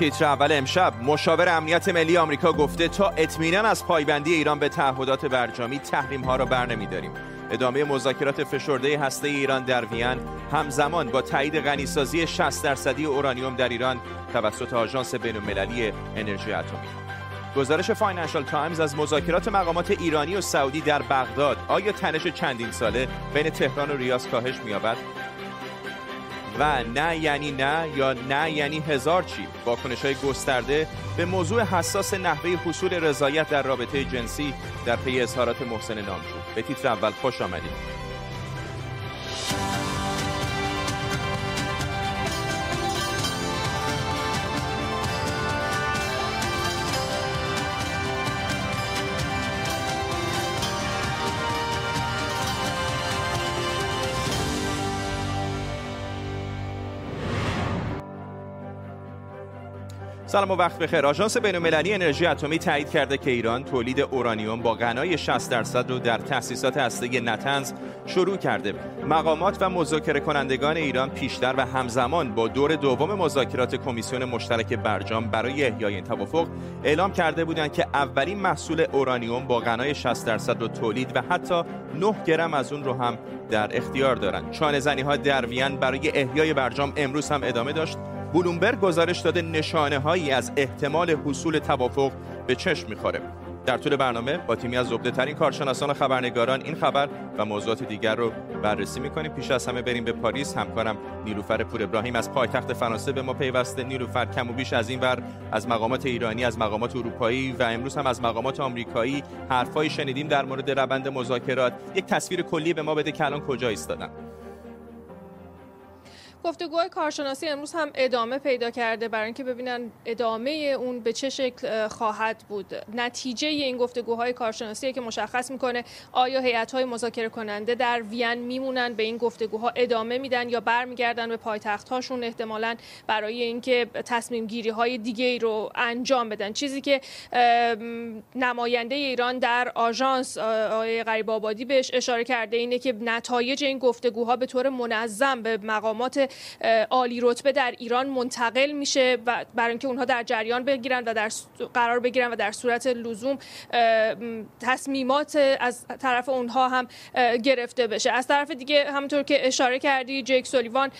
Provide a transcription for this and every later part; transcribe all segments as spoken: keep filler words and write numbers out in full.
تیتر اول امشب: مشاور امنیت ملی آمریکا گفته تا اطمینان از پایبندی ایران به تعهدات برجامی تحریم‌ها را برنمی‌داریم. ادامه مذاکرات فشرده هسته ایران در وین همزمان با تایید غنیسازی شصت درصدی اورانیوم در ایران توسط آژانس بین‌المللی انرژی اتمی. گزارش فاینانشال تایمز از مذاکرات مقامات ایرانی و سعودی در بغداد: آیا تنش چندین ساله بین تهران و ریاض کاهش می‌یابد؟ و نه یعنی نه یا نه یعنی هزار چی. واکنش‌های گسترده به موضوع حساس نحوه حصول رضایت در رابطه جنسی در پی اظهارات محسن نامجو. به تیتر اول خوش آمدید. سلام و وقت بخیر. آژانس بین‌المللی انرژی اتمی تایید کرده که ایران تولید اورانیوم با غنای شصت درصد رو در تأسیسات هسته‌ای نتنز شروع کرده. مقامات و مذاکره کنندگان ایران پیشتر و همزمان با دور دوم مذاکرات کمیسیون مشترک برجام برای احیای این توافق اعلام کرده بودند که اولین محصول اورانیوم با غنای شصت درصد رو تولید و حتی نه گرم از اون رو هم در اختیار دارند. چانه‌زنی‌ها در وین برای احیای برجام امروز هم ادامه داشت. بلومبرگ گزارش داده نشانه‌هایی از احتمال حصول توافق به چشم می‌خوره. در طول برنامه با تیمی از زبده‌ترین کارشناسان و خبرنگاران این خبر و موضوعات دیگر رو بررسی می‌کنیم. پیش از همه بریم به پاریس. همکارم نیلوفر پور ابراهیم از پایتخت فرانسه به ما پیوسته. نیلوفر، کم و بیش از این ور از مقامات ایرانی، از مقامات اروپایی و امروز هم از مقامات آمریکایی حرفایی شنیدیم در مورد روند مذاکرات. یک تصویر کلی به ما بده که الان کجا ایستادن. گفتگوهای کارشناسی امروز هم ادامه پیدا کرده برای اینکه ببینن ادامه اون به چه شکل خواهد بود. نتیجه این گفتگوهای کارشناسی که مشخص میکنه آیا هیئت‌های مذاکره کننده در وین میمونن، به این گفتگوها ادامه میدن یا برمیگردن به پایتخت‌هاشون احتمالاً برای اینکه تصمیم گیری‌های دیگه‌ای رو انجام بدن. چیزی که نماینده ایران در آژانس آقای غریب آبادی بهش اشاره کرده اینه که نتایج این گفتگوها به طور منظم به مقامات عالی رتبه در ایران منتقل میشه و برای اینکه اونها در جریان بگیرن و در قرار بگیرن و در صورت لزوم تصمیمات از طرف اونها هم گرفته بشه. از طرف دیگه همونطور که اشاره کردی جیک سولیوان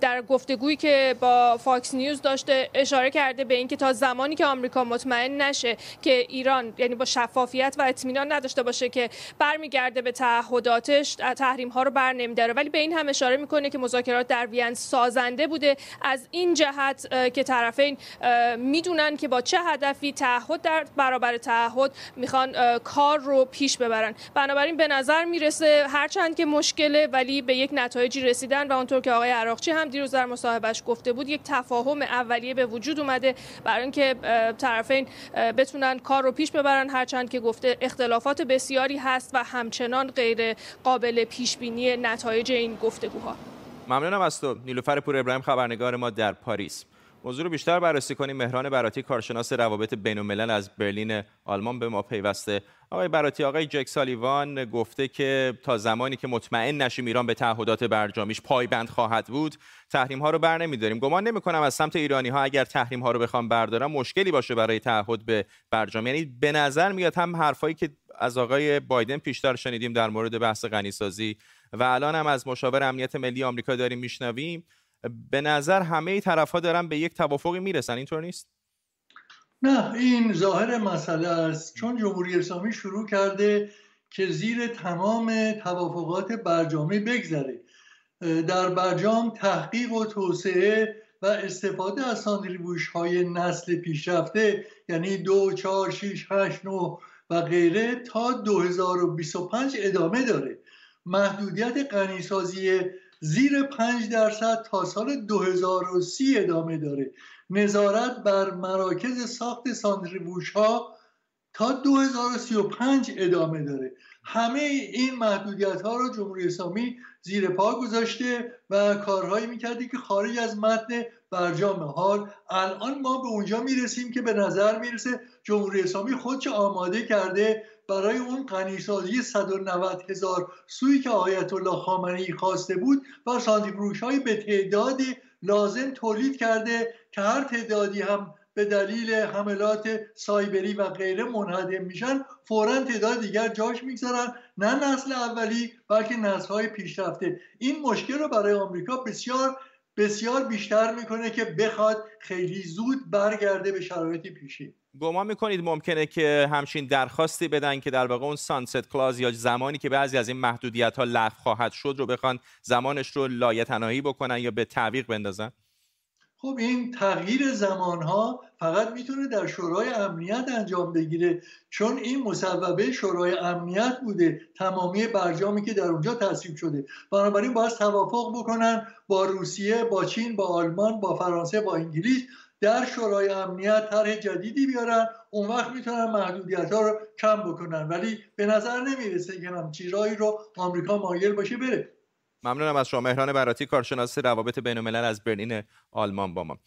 در گفتگویی که با فاکس نیوز داشته اشاره کرده به اینکه تا زمانی که آمریکا مطمئن نشه که ایران، یعنی با شفافیت و اطمینان نداشته باشه که برمیگرده به تعهداتش، تحریم ها رو برنمی‌داره. ولی به این هم اشاره میکنه که مذاکرات در وین سازنده بوده از این جهت که طرفین میدونن که با چه هدفی، تعهد در برابر تعهد، میخوان کار رو پیش ببرن. بنابراین به نظر میرسه هرچند که مشکله ولی به یک نتایجی رسیدن و اونطور که آقای عراقچی هم دیروز در مصاحبهش گفته بود یک تفاهم اولیه به وجود اومده برای اینکه طرفین بتونن کار رو پیش ببرن، هرچند که گفته اختلافات بسیاری هست و همچنان غیر قابل پیش بینی نتایج این گفتگوها. ممنونم از تو نیلوفر پور ابراهیم، خبرنگار ما در پاریس. موضوع رو بیشتر بررسی کنیم. مهران براتی، کارشناس روابط بین‌الملل از برلین آلمان به ما پیوسته. آقای براتی، آقای جک سالیوان گفته که تا زمانی که مطمئن نشیم ایران به تعهدات برجامیش پایبند خواهد بود، تحریم‌ها رو برنمی‌داریم. گمان نمی‌کنم از سمت ایرانی‌ها اگر تحریم‌ها رو بخوام بردارم مشکلی باشه برای تعهد به برجام. یعنی به نظر میاد هم حرفایی که از آقای بایدن پیشتر شنیدیم در مورد بحث غنی‌سازی و الان هم از مشاور امنیت ملی آمریکا داریم میشنویم، به نظر همه طرف‌ها دارن به یک توافقی میرسن. اینطور نیست؟ نه، این ظاهر مسئله است. چون جمهوری اسلامی شروع کرده که زیر تمام توافقات برجامی بگذره. در برجام تحقیق و توسعه و استفاده از ساندیلبوش‌های نسل پیشرفته، یعنی دو، چهار، شش، هشت، نه و غیره تا دو هزار و بیست و پنج ادامه داره. محدودیت غنیسازی زیر پنج درصد تا سال دو هزار و سی ادامه داره. نظارت بر مراکز ساخت ساندریبوش ها تا دو هزار و سی و پنج ادامه داره. همه این محدودیت ها رو جمهوری اسلامی زیر پا گذاشته و کارهایی میکرده که خارج از متن برجام. حال الان ما به اونجا میرسیم که به نظر میرسه جمهوری اسلامی خودش آماده کرده برای اون غنیسازی صد و نود هزار سویی که آیت الله خامنه‌ای خواسته بود و ساندیبروش‌های به تعداد لازم تولید کرده که هر تعدادی هم به دلیل حملات سایبری و غیره منهدم میشن، فوراً تعداد دیگر جاش میگذارن، نه نسل اولی بلکه نسل‌های پیشرفته. این مشکل رو برای آمریکا بسیار بسیار بیشتر میکنه که بخواد خیلی زود برگرده به شرایطی پیشین. گمان میکنید ممکنه که همچین درخواستی بدن که در واقع اون سانست کلاز یا زمانی که بعضی از این محدودیت ها لغو خواهد شد رو بخوان زمانش رو لایتناهی بکنن یا به تعویق بندازن؟ خب این تغییر زمانها فقط میتونه در شورای امنیت انجام بگیره، چون این مصوبه شورای امنیت بوده، تمامی برجامی که در اونجا تصویب شده. بنابراین باید توافق بکنن با روسیه، با چین، با آلمان، با فرانسه، با انگلیس، در شورای امنیت طرح جدیدی بیارن، اون وقت میتونن محدودیت‌ها رو کم بکنن. ولی به نظر نمیرسه که همچین راهی رو آمریکا مایل باشه بره. ممنونم از شما. مهران براتی، کارشناس روابط بین‌الملل از برلین آلمان با ما.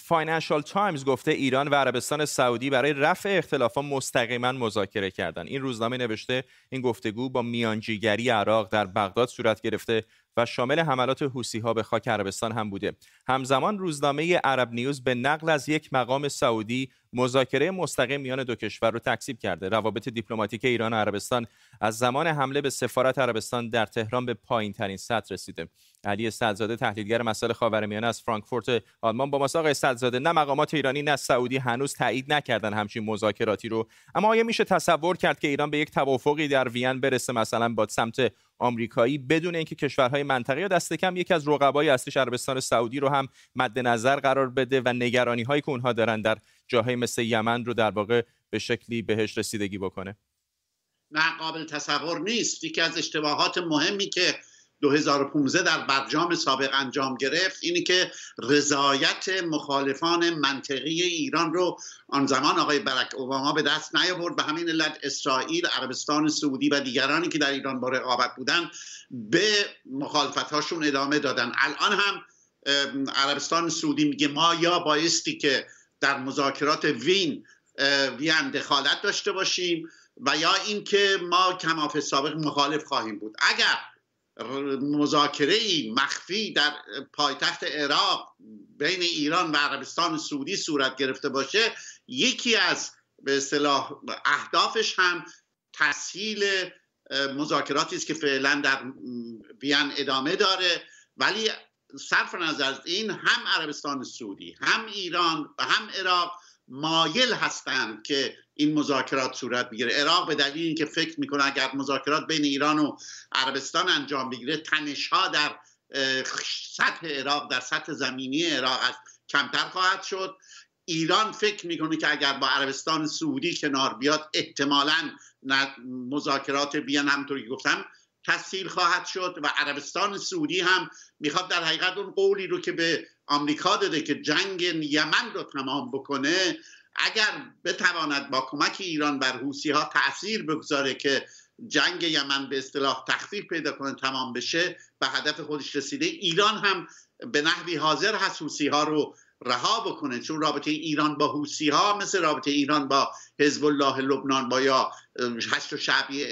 فاینانشال تایمز گفته ایران و عربستان سعودی برای رفع اختلافات مستقیما مذاکره کردند. این روزنامه نوشته این گفتگو با میانجیگری عراق در بغداد صورت گرفته و شامل حملات حوثی‌ها به خاک عربستان هم بوده. همزمان روزنامه عرب نیوز به نقل از یک مقام سعودی مذاکره مستقیم میان دو کشور رو تکذیب کرده. روابط دیپلماتیک ایران و عربستان از زمان حمله به سفارت عربستان در تهران به پایین‌ترین سطح رسیده. علی سردزاده، تحلیلگر مسائل خاورمیانه از فرانکفورت آلمان با ماست. آقای سردزاده، نه مقامات ایرانی نه سعودی هنوز تایید نکردن همچین مذاکراتی رو، اما آیا میشه تصور کرد که ایران به یک توافقی در وین برسه، مثلا با سمت آمریکایی، بدون اینکه کشورهای منطقه یا دست کم یکی از رقبای اصلیش عربستان سعودی رو هم مد نظر قرار بده و نگرانی‌هایی که اونها دارن در جاهای مثل یمن رو در واقع به شکلی بهش رسیدگی بکنه؟ نه، قابل تصور نیست. یکی از اشتباهات مهمی که دو هزار و پانزده در برجام سابق انجام گرفت اینی که رضایت مخالفان منطقی ایران رو آن زمان آقای برک اوباما به دست نیاورد. به همین علت اسرائیل، عربستان سعودی و دیگرانی که در ایران با رقابت بودند به مخالفت‌هاشون ادامه دادن. الان هم عربستان سعودی میگه ما یا بایستی که در مذاکرات وین وین دخالت داشته باشیم و یا اینکه ما کماف سابق مخالف خواهیم بود. اگر مذاکره‌ای مخفی در پایتخت عراق بین ایران و عربستان سعودی صورت گرفته باشه، یکی از به اصطلاح اهدافش هم تسهیل مذاکراتی است که فعلا در وین ادامه داره. ولی صرف نظر از این، هم عربستان سعودی، هم ایران و هم عراق مایل هستند که این مذاکرات صورت بگیره. عراق به دلیل اینکه فکر میکنه اگر مذاکرات بین ایران و عربستان انجام بگیره، تنش‌ها در سطح عراق، در سطح زمینی عراق کمتر خواهد شد. ایران فکر میکنه که اگر با عربستان سعودی کنار بیاد، احتمالاً مذاکرات وین همونطور که گفتم تسهیل خواهد شد و عربستان سعودی هم میخواد در حقیقت اون قولی رو که به آمریکا داده که جنگ یمن رو تمام بکنه، اگر بتواند با کمک ایران بر حوثی‌ها تأثیر بگذاره که جنگ یمن به اصطلاح تخفیف پیدا کنه، تمام بشه، به هدف خودش رسیده. ایران هم به نحوی حاضر هست حوثی‌ها رو رها بکنه، چون رابطه ایران با حوثی‌ها مثل رابطه ایران با حزب الله لبنان با یا هشت شعبی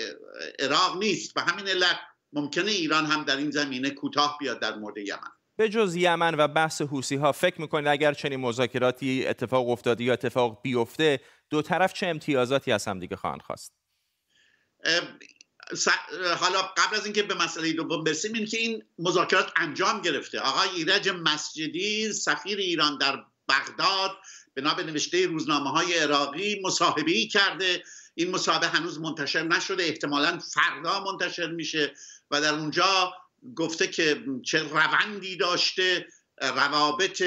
عراق نیست. به همین علت ممکنه ایران هم در این زمینه کوتاه بیاد در مورد یمن. به جز یمن و بحث حوثی‌ها، فکر می‌کنید اگر چنین مذاکراتی اتفاق افتاده یا اتفاق بیفته، دو طرف چه امتیازاتی از هم دیگه خواهند خواست؟ حالا قبل از اینکه به مسئله دوم برسیم، این که این مذاکرات انجام گرفته. آقای ایرج مسجدی، سفیر ایران در بغداد، بنا به نوشته روزنامه‌های عراقی مصاحبه‌ای کرده. این مصاحبه هنوز منتشر نشده، احتمالاً فردا منتشر میشه و در اونجا گفته که چه روندی داشته روابط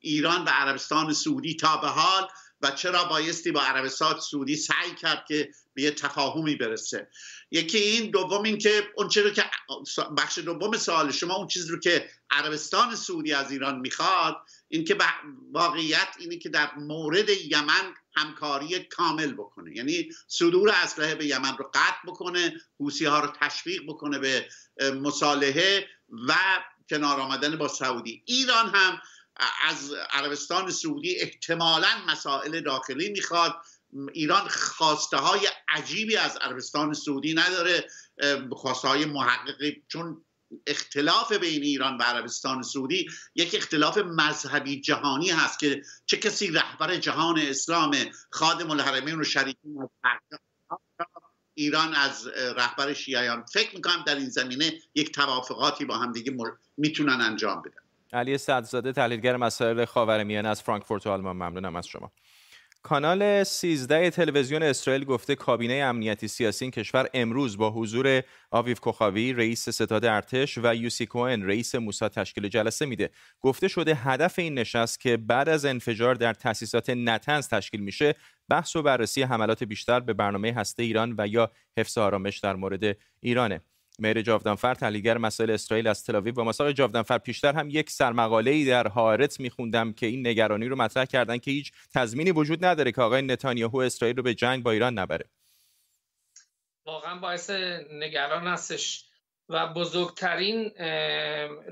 ایران و عربستان سعودی تا به حال و چرا بایستی با عربستان سعودی سعی کرد که به یه تفاهمی برسه. یکی این، دوم این که اون چیزی که بخش دوم سوال شما، اون چیزی رو که عربستان سعودی از ایران میخواد، این که واقعیت اینه که در مورد یمن همکاری کامل بکنه، یعنی صدور اسلحه به یمن رو قطع بکنه، حوثی‌ها رو تشویق بکنه به مصالحه و کنار آمدن با سعودی. ایران هم از عربستان سعودی احتمالاً مسائل داخلی میخواد. ایران خواسته های عجیبی از عربستان سعودی نداره، خواسته های محققی، چون اختلاف بین ایران و عربستان سعودی یک اختلاف مذهبی جهانی هست که چه کسی رهبر جهان اسلام خادم الحرمین و شریفین از ایران از رهبر شیعیان. فکر میکنم در این زمینه یک توافقاتی با هم دیگه مر... میتونن انجام بدن. علی سردزاده تحلیلگر مسائل خاورمیانه از فرانکفورت آلمان، ممنونم از شما. کانال سیزده تلویزیون اسرائیل گفته کابینه امنیتی سیاسی این کشور امروز با حضور آویو کوخاوی رئیس ستاد ارتش و یوسی کوهن رئیس موساد تشکیل جلسه میده. گفته شده هدف این نشست که بعد از انفجار در تأسیسات نتنز تشکیل میشه بحث و بررسی حملات بیشتر به برنامه هسته ایران و یا حفظ آرامش در مورد ایرانه. مهر جاودانفر تحلیلگر مسائل اسرائیل از تل‌آویو. با مسائل جاودانفر پیشتر هم یک سرمقاله‌ای در هارت می‌خوندم که این نگرانی رو مطرح کردن که هیچ تضمینی وجود نداره که آقای نتانیاهو اسرائیل رو به جنگ با ایران نبره. واقعا باعث نگران هستش و بزرگترین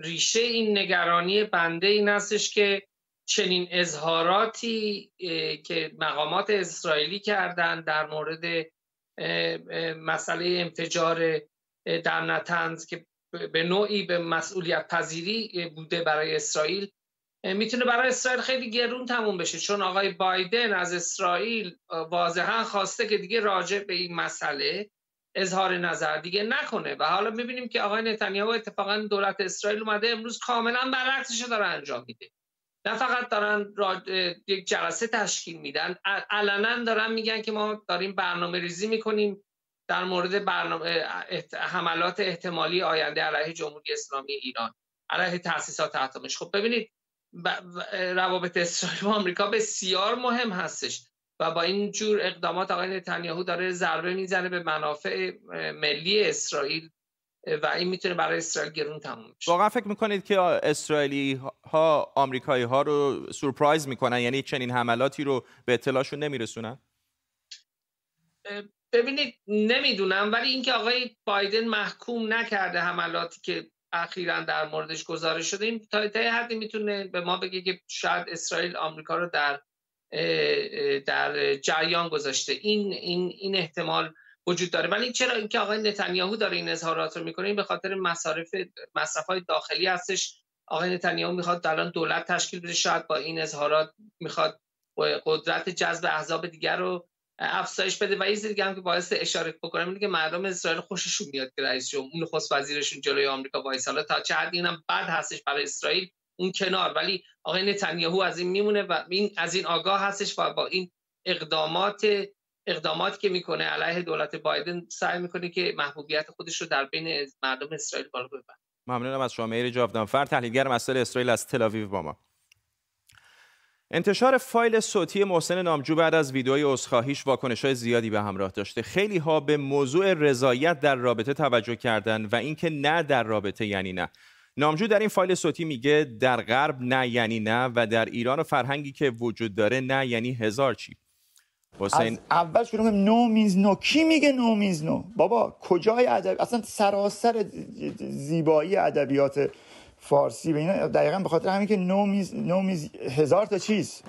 ریشه این نگرانی بنده این هستش که چنین اظهاراتی که مقامات اسرائیلی کردن در مورد مسئله انفجار در نتنز که به نوعی به مسئولیت پذیری بوده برای اسرائیل، میتونه برای اسرائیل خیلی گرون تموم بشه، چون آقای بایدن از اسرائیل واضحا خواسته که دیگه راجع به این مسئله اظهار نظر دیگه نکنه و حالا میبینیم که آقای نتانیاهو اتفاقا دولت اسرائیل اومده امروز کاملا برعکسش داره انجام میده. نه فقط دارن یک جلسه تشکیل میدن، علنا دارن میگن که ما داریم برنامه‌ریزی میکنیم در مورد برنامه حملات احتمالی آینده علیه جمهوری اسلامی ایران، علیه تأسیسات اتمیش. خب ببینید روابط اسرائیل و آمریکا بسیار مهم هستش و با این جور اقدامات آقای نتانیاهو داره ضربه میزنه به منافع ملی اسرائیل و این میتونه برای اسرائیل گرون تموم بشه. واقعا فکر میکنید که اسرائیلی ها آمریکایی ها رو سورپرایز میکنن، یعنی چنین حملاتی رو به اطلاعشون نمیرسونن؟ ببینید نمیدونم، ولی اینکه آقای بایدن محکوم نکرده حملاتی که اخیراً در موردش گزارش شده این تا تا حدی میتونه به ما بگه که شاید اسرائیل آمریکا رو در در جریان گذاشته. این این این احتمال وجود داره، ولی چرا اینکه آقای نتانیاهو داره این اظهارات رو میکنه این به خاطر مصارف مصرف‌های داخلی هستش. آقای نتانیاهو میخواد الان دولت تشکیل بده، شاید با این اظهارات میخواد قدرت جذب احزاب دیگر رو افزایش بده و یه چیز دیگه هم که باعث اشاره بکنم اینه که مردم اسرائیل خوششون میاد که رئیس جمهور نخست وزیرشون جلوی آمریکا وایساله، تا چه حدی اینم بد هستش برای اسرائیل اون کنار، ولی آقای نتانیاهو از این میمونه و این از این آگاه هستش و با این اقدامات اقداماتی که میکنه علیه دولت بایدن سعی میکنه که محبوبیت خودش رو در بین مردم اسرائیل بالا ببره. ممنونم از شما مهر جاودانفر تحلیلگر مسائل اسرائیل از تل‌آویو با ما. انتشار فایل صوتی محسن نامجو بعد از ویدئوی عذرخواهیش واکنش‌های زیادی به همراه داشته. خیلی ها به موضوع رضایت در رابطه توجه کردن و اینکه نه در رابطه یعنی نه. نامجو در این فایل صوتی میگه در غرب نه یعنی نه و در ایران و فرهنگی که وجود داره نه یعنی هزار چی. حسین اول شروع کنم نو مینز نو. کی میگه نو مینز نو؟ بابا کجای ادب؟ اصلا سراسر زیبایی ادبیات فارسی به اینا دقیقاً به خاطر همین که نومیز نومیز هزار تا چیز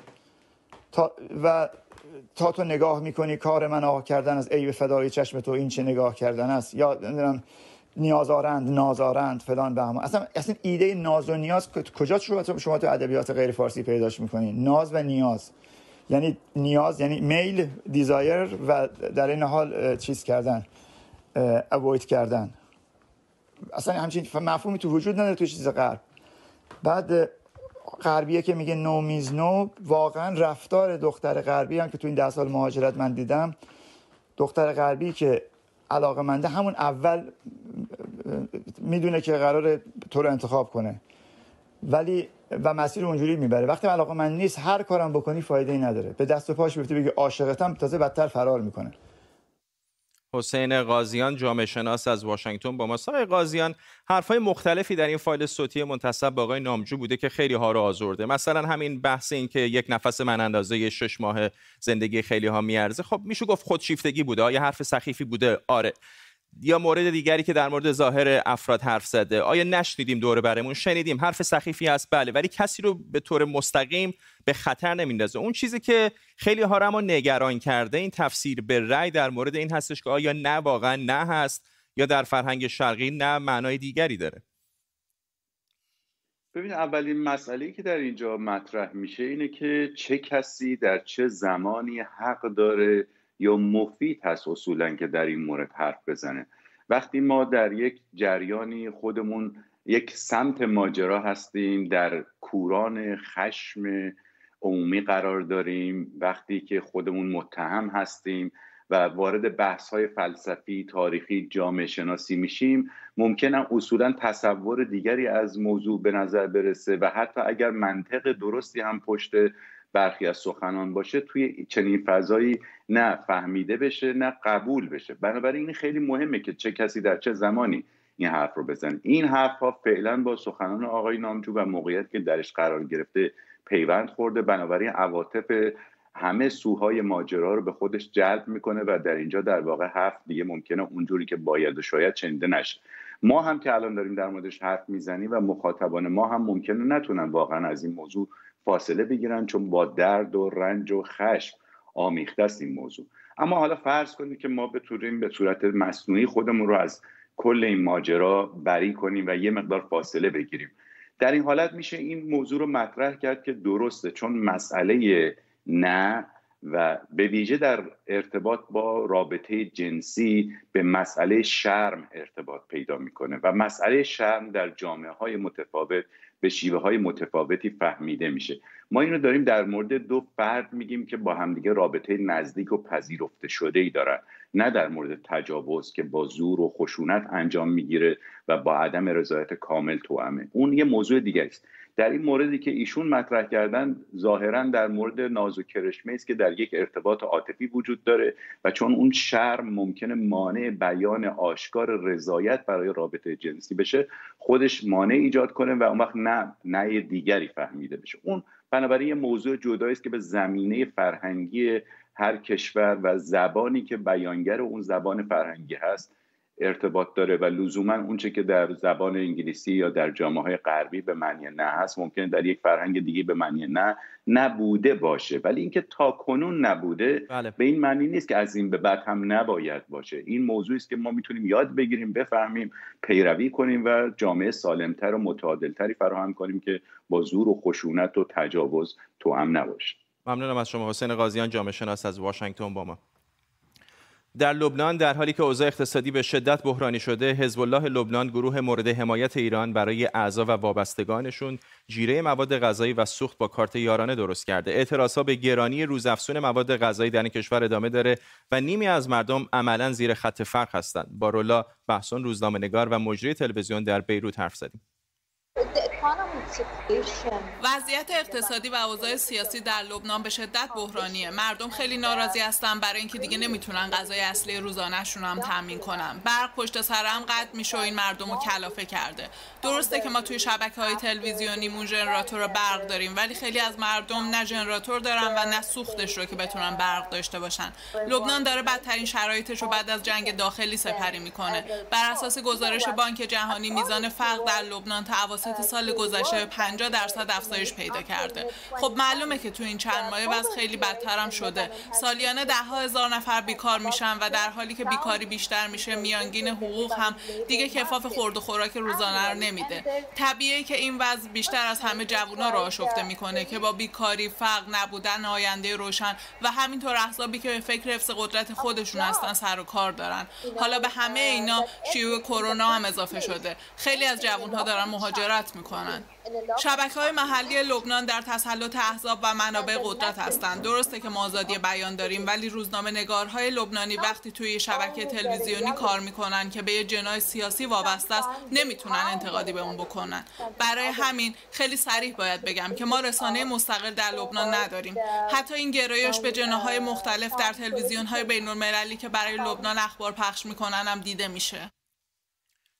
تا و تا تو نگاه میکنی کار من آه کردن از عیب فدای چشم تو این چه نگاه کردن است، یا نمیدونم نیازارند نازارند فلان بهمان. اصلا اصلا ایده ناز و نیاز کجا شروع شما تو ادبیات غیر فارسی پیداش میکنین؟ ناز و نیاز یعنی نیاز یعنی میل دیزایر و در این حال چیز کردن اوید کردن، اصلا همچین مفهومی تو وجود نداره تو چیز غرب. بعد غربیه که میگه نو میز نو، واقعا رفتار دختر غربی هم که تو این ده سال مهاجرت من دیدم، دختر غربی که علاقه‌منده همون اول میدونه که قراره تو رو انتخاب کنه ولی و مسیر اونجوری میبره. وقتی علاقه‌مند نیست هر کارم بکنی فایده‌ای نداره، به دست و پاش میفته، بگه عاشقتم تازه بدتر فرار میکنه. حسین غازیان جامعه شناس از واشنگتن با ما. آقای غازیان، حرف‌های مختلفی در این فایل صوتی منتسب به آقای نامجو بوده که خیلی ها رو آزرده، مثلا همین بحث این که یک نفس من اندازه شش ماه زندگی خیلی ها میارزه. خب میشه گفت خودشیفتگی بوده، آیا حرف سخیفی بوده؟ آره. یا مورد دیگری که در مورد ظاهر افراد حرف زده، آیا نشنیدیم دوره برمون؟ شنیدیم حرف سخیفی هست بله، ولی کسی رو به طور مستقیم به خطر نمیندازه. اون چیزی که خیلی ها را نگران کرده این تفسیر به رأی در مورد این هستش که آیا نه واقعا نه هست یا در فرهنگ شرقی نه معنای دیگری داره؟ ببین، اولین مسئله‌ای که در اینجا مطرح میشه اینه که چه کسی در چه زمانی حق داره یا مفید هست اصولاً که در این مورد حرف بزنه. وقتی ما در یک جریانی خودمون یک سمت ماجرا هستیم، در کوران خشم عمومی قرار داریم، وقتی که خودمون متهم هستیم و وارد بحث‌های فلسفی، تاریخی، جامعه شناسی میشیم، ممکنه اصولاً تصور دیگری از موضوع به نظر برسه و حتی اگر منطق درستی هم پشت برخی از سخنان باشه، توی چنین فضایی نه فهمیده بشه نه قبول بشه. بنابراین این خیلی مهمه که چه کسی در چه زمانی این حرف رو بزنه. این حرف ها فعلا با سخنان آقای نامجو و موقعیت که درش قرار گرفته پیوند خورده، بنابراین عواطف همه سوهای ماجرا رو به خودش جلب میکنه و در اینجا در واقع حرف دیگه ممکنه اونجوری که باید و شاید چنده نشه. ما هم که الان داریم در موردش حرف میزنیم و مخاطبان ما هم ممکنه نتونن واقعا از این موضوع فاصله بگیرن، چون با درد و رنج و خشم آمیخته است این موضوع. اما حالا فرض کنید که ما بتونیم به صورت مصنوعی خودمون رو از کل این ماجرا بری کنیم و یه مقدار فاصله بگیریم. در این حالت میشه این موضوع رو مطرح کرد که درسته، چون مسئله نه و به ویژه در ارتباط با رابطه جنسی به مسئله شرم ارتباط پیدا میکنه و مسئله شرم در جامعه های متفاوت به شیوه های متفاوتی فهمیده میشه. ما اینو داریم در مورد دو فرد میگیم که با همدیگه رابطه نزدیک و پذیرفته شده ای دارن، نه در مورد تجاوز که با زور و خشونت انجام میگیره و با عدم رضایت کامل توامه. اون یه موضوع دیگه است. در این موردی که ایشون مطرح کردن ظاهرا در مورد ناز و کرشمه است که در یک ارتباط عاطفی وجود داره و چون اون شرم ممکنه مانع بیان آشکار رضایت برای رابطه جنسی بشه، خودش مانع ایجاد کنه و اون وقت نه نه دیگری فهمیده بشه. اون بنابراین یه موضوع جدایی است که به زمینه فرهنگی هر کشور و زبانی که بیانگر اون زبان فرهنگی هست ارتباط داره و لزوما اونچه که در زبان انگلیسی یا در جامعه‌های غربی به معنی نه هست ممکنه در یک فرهنگ دیگه به معنی نه نبوده باشه، ولی اینکه تا کنون نبوده بله. به این معنی نیست که از این به بعد هم نباید باشه. این موضوعی است که ما میتونیم یاد بگیریم، بفهمیم، پیروی کنیم و جامعه سالمتر و متعادلتری فراهم کنیم که با زور و خشونت و تجاوز توأم نباشه. ممنونم از شما. حسین غازیان، جامعه شناس از واشنگتن با ما. در لبنان، در حالی که اوضاع اقتصادی به شدت بحرانی شده، حزب الله لبنان، گروه مورد حمایت ایران، برای اعضا و وابستگانشون جیره مواد غذایی و سوخت با کارت یارانه درست کرده. اعتراضها به گرانی روزافزون مواد غذایی در این کشور ادامه داره و نیمی از مردم عملاً زیر خط فقر هستند. با رولا بحسون، روزنامه‌نگار و مجری تلویزیون در بیروت، حرف زدیم. وضعیت اقتصادی و اوضاع سیاسی در لبنان به شدت بحرانیه. مردم خیلی ناراضی هستن برای اینکه دیگه نمیتونن غذای اصلی روزانه‌شون هم تامین کنن. برق پشت سر هم قطع میشه و این مردم رو کلافه کرده. درسته که ما توی شبکه‌های تلویزیونیمون ژنراتور برق داریم، ولی خیلی از مردم نه ژنراتور دارن و نه سوختش رو که بتونن برق داشته باشن. لبنان داره بدترین شرایطش رو بعد از جنگ داخلی سپری میکنه. بر اساس گزارش بانک جهانی، میزان فقر در لبنان تا اواسط سال گذشته پنجاه درصد افزایش پیدا کرده. خب معلومه که تو این چند ماه وضع خیلی بدتر هم شده. سالیانه ده ها هزار نفر بیکار میشن و در حالی که بیکاری بیشتر میشه، میانگین حقوق هم دیگه کفاف خورد و خوراک روزانه رو نمیده. طبیعیه که این وضع بیشتر از همه جوونا رو آشفته میکنه که با بیکاری، فقر، نبودن آینده روشن و همینطور احزابی که به فکر حفظ قدرت خودشون هستن سر و کار دارن. حالا به همه اینا شیوع کرونا هم اضافه شده. خیلی از جوون‌ها دارن مهاجرت میکنن. شبکه‌های محلی لبنان در تسلط احزاب و منابع قدرت هستند. درسته که ما آزادی بیان داریم، ولی روزنامه‌نگارهای لبنانی وقتی توی شبکه تلویزیونی کار میکنن که به یه جناح سیاسی وابسته است، نمیتونن انتقادی به اون بکنن. برای همین خیلی صریح باید بگم که ما رسانه مستقل در لبنان نداریم. حتی این گرایش به جناح‌های مختلف در تلویزیون‌های بین‌المللی که برای لبنان اخبار پخش میکنن هم دیده میشه.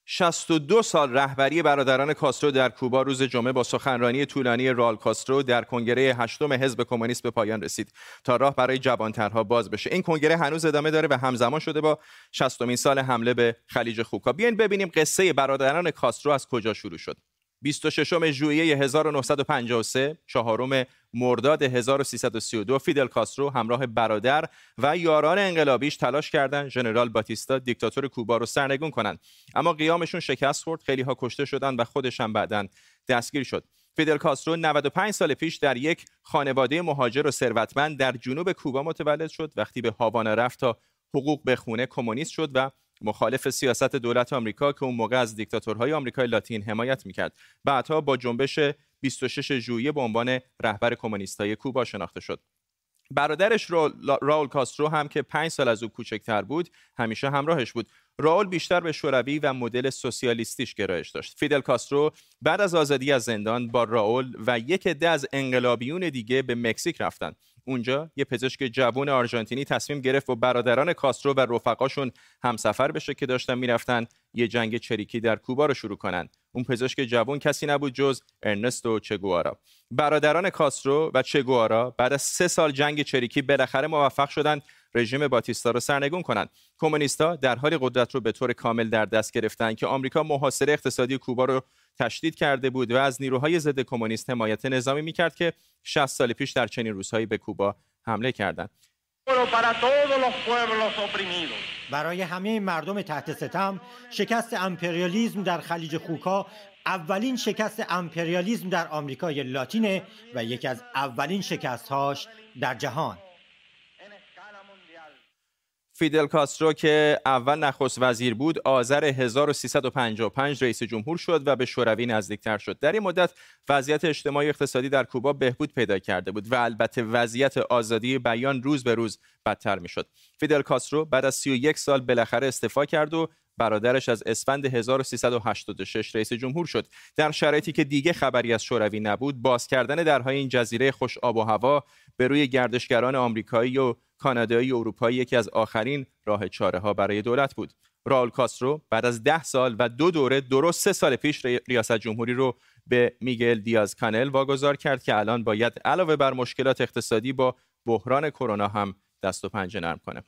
شصت و دو سال رهبری برادران کاسترو در کوبا روز جمعه با سخنرانی طولانی راول کاسترو در کنگره هشتم حزب کمونیست به پایان رسید تا راه برای جوانترها باز بشه. این کنگره هنوز ادامه داره و همزمان شده با شصتمین سال حمله به خلیج خوکا. بیاین ببینیم قصه برادران کاسترو از کجا شروع شد. بیست و ششم ژوئیه هزار و نهصد و پنجاه و سه، چهارم مرداد هزار و سیصد و سی و دو، فیدل کاسترو همراه برادر و یاران انقلابیش تلاش کردند ژنرال باتیستا دیکتاتور کوبا رو سرنگون کنند، اما قیامشون شکست خورد. خیلی‌ها کشته شدند و خودش هم بعداً دستگیر شد. فیدل کاسترو نود و پنج سال پیش در یک خانواده مهاجر و ثروتمند در جنوب کوبا متولد شد. وقتی به هاوانا رفت تا حقوق به خونه کمونیست شد و مخالف سیاست دولت آمریکا که اون موقع از دیکتاتورهای آمریکای لاتین حمایت میکرد. بعدها با جنبش بیست و شش ژوئیه به عنوان رهبر کمونیستای کوبا شناخته شد. برادرش راول کاسترو هم که پنج سال از او کوچکتر بود همیشه همراهش بود. راول بیشتر به شوروی و مدل سوسیالیستیش گرایش داشت. فیدل کاسترو بعد از آزادی از زندان با راول و یک عده از انقلابیون دیگه به مکزیک رفتن. اونجا یه پزشک جوان آرژانتینی تصمیم گرفت و برادران کاسترو و رفقاشون همسفر بشه که داشتن میرفتن یه جنگ چریکی در کوبا رو شروع کنن. اون پزشک جوان کسی نبود جز ارنستو چگوارا. برادران کاسترو و چگوارا بعد از سه سال جنگ چریکی بالاخره موفق شدن رژیم باتیستا رو سرنگون کنند. کمونیست‌ها در حال قدرت رو به طور کامل در دست گرفتن که آمریکا محاصره اقتصادی کوبا رو تشدید کرده بود و از نیروهای ضد کمونیست حمایت نظامی میکرد که شصت سال پیش در چنین روزهایی به کوبا حمله کردند. برای همه مردم تحت ستم، شکست امپریالیسم در خلیج خوکا اولین شکست امپریالیسم در آمریکای لاتین و یکی از اولین شکست‌هاش در جهان. فیدل کاسترو که اول نخست وزیر بود، آذر هزار و سیصد و پنجاه و پنج رئیس جمهور شد و به شوروی نزدیکتر شد. در این مدت وضعیت اجتماعی اقتصادی در کوبا بهبود پیدا کرده بود و البته وضعیت آزادی بیان روز به روز بدتر می‌شد. فیدل کاسترو بعد از سی و یک سال بالاخره استعفا کرد و برادرش از اسفند هزار و سیصد و هشتاد و شش رئیس جمهور شد. در شرایطی که دیگه خبری از شوروی نبود، باز کردن درهای این جزیره خوش آب و هوا به روی گردشگران آمریکایی و کانادایی و اروپایی یکی از آخرین راه چاره‌ها برای دولت بود. راول کاسترو بعد از ده سال و دو دوره درست سه سال پیش ریاست جمهوری رو به میگل دیاز کانل واگذار کرد که الان باید علاوه بر مشکلات اقتصادی با بحران کرونا هم دست و پنجه نرم کنه.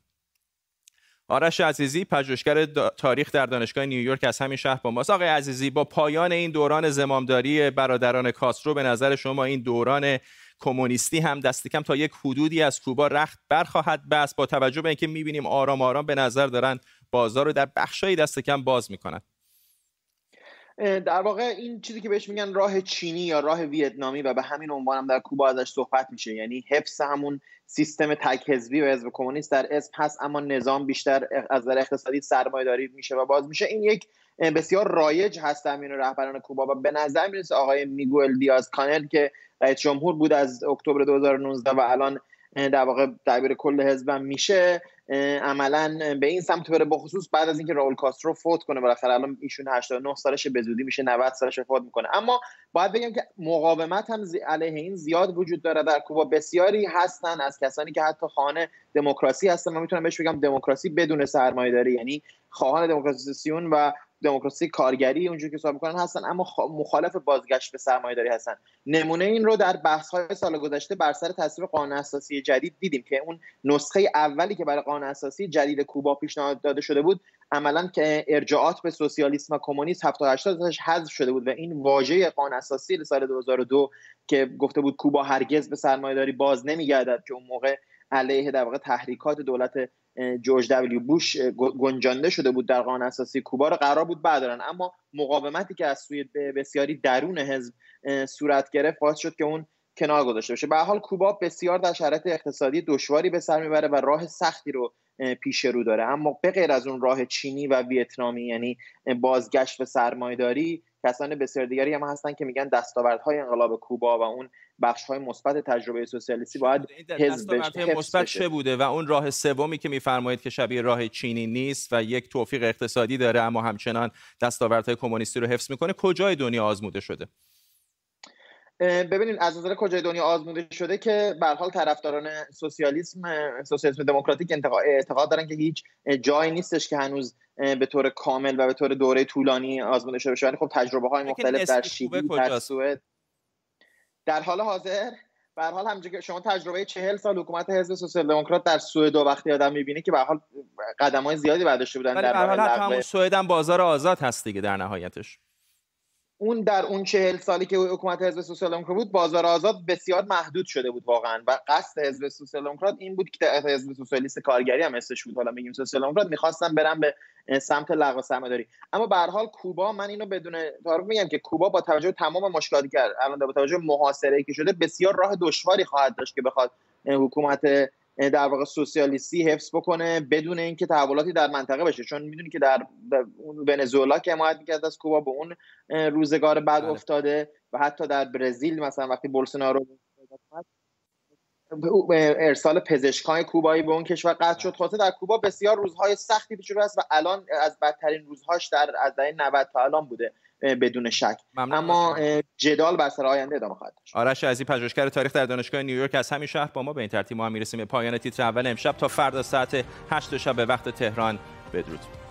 آرش عزیزی پژوهشگر تاریخ در دانشگاه نیویورک از همین شهر با ماست. آقای عزیزی، با پایان این دوران زمامداری برادران کاسترو به نظر شما این دوران کمونیستی هم دست کم تا یک حدودی از کوبا رخت برخواهد بست، با توجه به اینکه می‌بینیم آرام آرام به نظر دارن بازار رو در بخشای دست کم باز می‌کنن؟ در واقع این چیزی که بهش میگن راه چینی یا راه ویتنامی و به همین عنوان هم در کوبا ازش صحبت میشه، یعنی حفظ همون سیستم تک حزبی و حزب کمونیست در اسم هست اما نظام بیشتر از نظر اقتصادی سرمایه‌داری میشه و باز میشه. این یک بسیار رایج هست همین رهبران کوبا و به نظر میرسه آقای میگل دیاز کانل که رئیس جمهور بود از اکتبر دو هزار و نوزده و الان در واقع دبیر کل حزبم میشه، عملا به این سمت بره، بخصوص بعد از اینکه راول کاسترو فوت کنه. بالاخره الان ایشون هشتاد و نه سالشه، به زودی میشه نود سالشه فوت میکنه. اما باید بگم که مقاومت هم علیه این زیاد وجود داره در کوبا. بسیاری هستن از کسانی که حتی خواهان دموکراسی هستن. من میتونم بهش بگم دموکراسی بدون سرمایه‌داری، یعنی خواهان دموکراسی سیون و دموکراسی کارگری اونجوری که حساب می‌کنن هستن، اما مخالف بازگشت به سرمایه‌داری هستن. نمونه این رو در بحث‌های سال گذشته بر سر تصویب قانون اساسی جدید دیدیم که اون نسخه اولی که برای قانون اساسی جدید کوبا پیشنهاد داده شده بود، عملاً که ارجاعات به سوسیالیسم و کمونیسم هفتاد هشتاد ازش حذف شده بود و این واژه قانون اساسی سال دو هزار و دو که گفته بود کوبا هرگز به سرمایه‌داری باز نمی‌گردد که اون موقع علیه در واقع تحریکات دولت جورج دبلیو بوش گنجانده شده بود در قانون اساسی کوبا، رو قرار بود بردارن. اما مقاومتی که از سوی بسیاری درون حزب صورت گرفت باعث شد که اون کنار گذاشته بشه. به هر حال کوبا بسیار در شرایط اقتصادی دشواری به سر میبره و راه سختی رو پیش رو داره. اما به غیر از اون راه چینی و ویتنامی، یعنی بازگشت به سرمایه‌داری، کسان بسیار دیگری هم هستن که میگن دستاوردهای انقلاب کوبا و اون بخش‌های مثبت تجربه سوسیالیستی باید دستاوردهای مثبت چه بوده و اون راه سومی که میفرمایید که شبیه راه چینی نیست و یک توفیق اقتصادی داره اما همچنان دستاوردهای کمونیستی رو حفظ میکنه، کجای دنیا آزموده شده؟ ببینید، از نظر کجای دنیا آزموده شده که به هر حال طرفداران سوسیالیسم سوسیالیسم دموکراتیک اعتقاد دارن که هیچ جایی نیستش که هنوز به طور کامل و به طور دوره طولانی آزموده شده بشه. خب تجربه های مختلف در شیلی، در سوئد، در حال حاضر به هر حال همونجوری که شما تجربه چهل سال حکومت حزب سوسیال دموکرات در سوئد وقتی آدم میبینه که به هر حال قدم‌های زیادی برداشته بودن. در حال همون سوئد هم بازار آزاد هست دیگه در نهایتش. اون در اون چهل سالی که حکومت حزب سوسیال دموکرات بود بازار آزاد بسیار محدود شده بود واقعا، و قصد حزب سوسیال دموکرات این بود که حزب سوسیالیست کارگری هم هستش بود، حالا میگیم سوسیال دموکرات، می‌خواستن برن به سمت لغو سرمایه‌داری. اما به هر حال کوبا، من اینو بدون تعارف میگم که کوبا با توجه تمام مشکلاتی که الان با توجه محاصره‌ای که شده بسیار راه دشواری خواهد داشت که بخواد حکومت در واقع سوسیالیستی حفظ بکنه بدون اینکه تحولاتی در منطقه بشه، چون میدونی که در ونزوئلا که حمایت میکرد از کوبا به اون روزگار بد افتاده، و حتی در برزیل مثلا وقتی بولسونارو ارسال پزشکان کوبایی به اون کشور قطع شد. خاطر در کوبا بسیار روزهای سختی پیش رو است و الان از بدترین روزهاش در از دهه نود تا الان بوده بدون شک. اما جدال بر سر آینده ادامه خواهد داشت. آرش عزیزی، پژوهشگر تاریخ در دانشگاه نیویورک، از همین شهر با ما به این ترتیب ما هم میرسیم به پایان تیتر اول امشب. تا فردا ساعت هشت شب به وقت تهران، بدرود.